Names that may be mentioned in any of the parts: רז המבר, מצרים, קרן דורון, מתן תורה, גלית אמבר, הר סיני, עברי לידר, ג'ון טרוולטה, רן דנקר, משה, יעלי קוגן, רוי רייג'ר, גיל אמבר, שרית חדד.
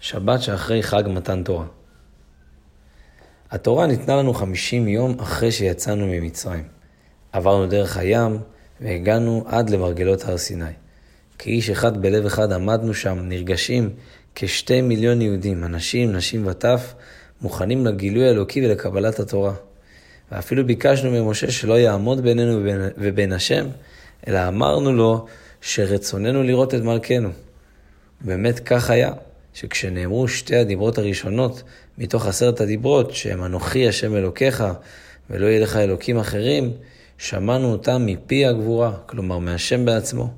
שבת שאחרי חג מתן תורה. התורה ניתנה לנו 50 יום אחרי שיצאנו ממצרים. עברנו דרך הים והגענו עד למרגלות הר סיני. כאיש אחד בלב אחד עמדנו שם, נרגשים כ2 מיליון יהודים, אנשים, נשים וטף, מוכנים לגילוי האלוקי ולקבלת התורה. ואפילו ביקשנו ממשה שלא יעמוד בינינו ובין השם, אלא אמרנו לו שרצוננו לראות את מלכנו. באמת כך היה, שכשנאמרו 2 הדיברות הראשונות מתוך 10 הדיברות, שהם אנוכי השם אלוקיך ולא יהיה לך אלוקים אחרים, שמענו אותם מפי הגבורה, כלומר מהשם בעצמו,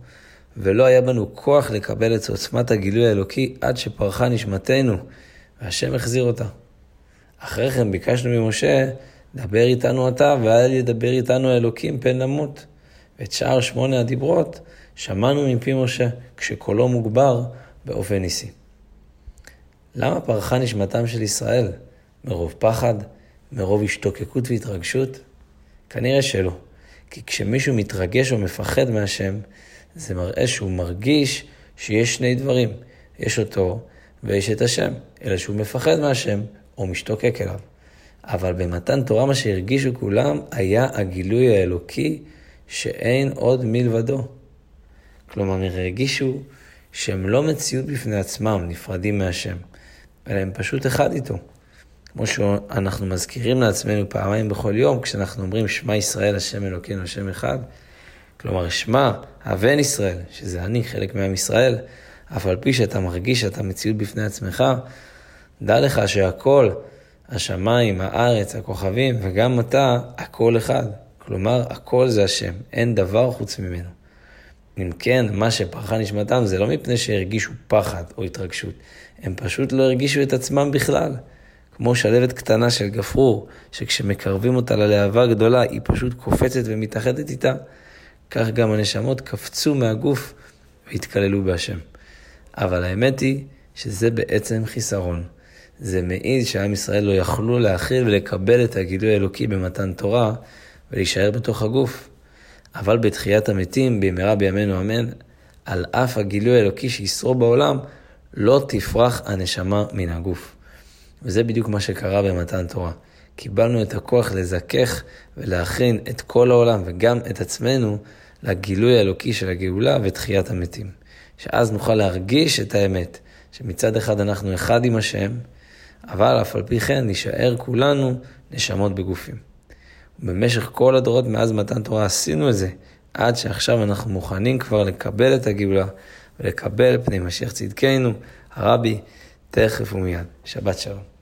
ולא היה בנו כוח לקבל את עוצמת הגילוי האלוקי עד שפרחה נשמתנו, והשם החזיר אותה. אחרי כן ביקשנו ממשה, דבר איתנו אתה ואל ידבר איתנו אלוקים פן נמות. ואת שאר 8 הדיברות שמענו מפי משה, כשקולו מוגבר באופן ניסי. למה פרחה נשמתם של ישראל? מרוב פחד? מרוב השתוקקות והתרגשות? כנראה שלא. כי כשמישהו מתרגש או מפחד מהשם, זה מראה שהוא מרגיש שיש 2 דברים. יש אותו ויש את השם, אלא שהוא מפחד מהשם או משתוקק אליו. אבל במתן תורה מה שהרגישו כולם היה הגילוי האלוקי שאין עוד מלבדו. כלומר, הרגישו שהם לא מציאות בפני עצמם, נפרדים מהשם, אלא הם פשוט אחד איתו. כמו שאנחנו מזכירים לעצמנו פעמיים בכל יום, כשאנחנו אומרים שמע ישראל, השם אלוקינו, השם אחד. כלומר, שמע הבן ישראל, שזה אני, חלק מעם ישראל, אף על פי שאתה מרגיש שאתה מציאות בפני עצמך, דע לך שהכל, השמיים, הארץ, הכוכבים, וגם אתה, הכל אחד. כלומר, הכל זה השם, אין דבר חוץ ממנו. אם כן, מה שפרחה נשמתם זה לא מפני שהרגישו פחד או התרגשות, הם פשוט לא הרגישו את עצמם בכלל. כמו שלבת קטנה של גפרור, שכשמקרבים אותה ללהבה גדולה, היא פשוט קופצת ומתאחדת איתה, כך גם הנשמות קפצו מהגוף והתקללו בהשם. אבל האמת היא שזה בעצם חיסרון. זה מעיד שעם ישראל לא יכלו להכיל ולקבל את הגילוי האלוקי במתן תורה ולהישאר בתוך הגוף. אבל בתחיית המתים, במהרה בימינו אמן, על אף הגילוי האלוקי שישרו בעולם, לא תפרח הנשמה מן הגוף. וזה בדיוק מה שקרה במתן תורה. קיבלנו את הכוח לזכך ולהכין את כל העולם וגם את עצמנו לגילוי האלוקי של הגאולה ותחיית המתים. שאז נוכל להרגיש את האמת, שמצד אחד אנחנו אחד עם השם, אבל אף על פי כן נשאר כולנו נשמות בגופים. במשך כל הדורות מאז מתן תורה עשינו את זה, עד שעכשיו אנחנו מוכנים כבר לקבל את הגאולה, ולקבל פני משיח צדקנו, הרבי, תכף ומיד. שבת שלום.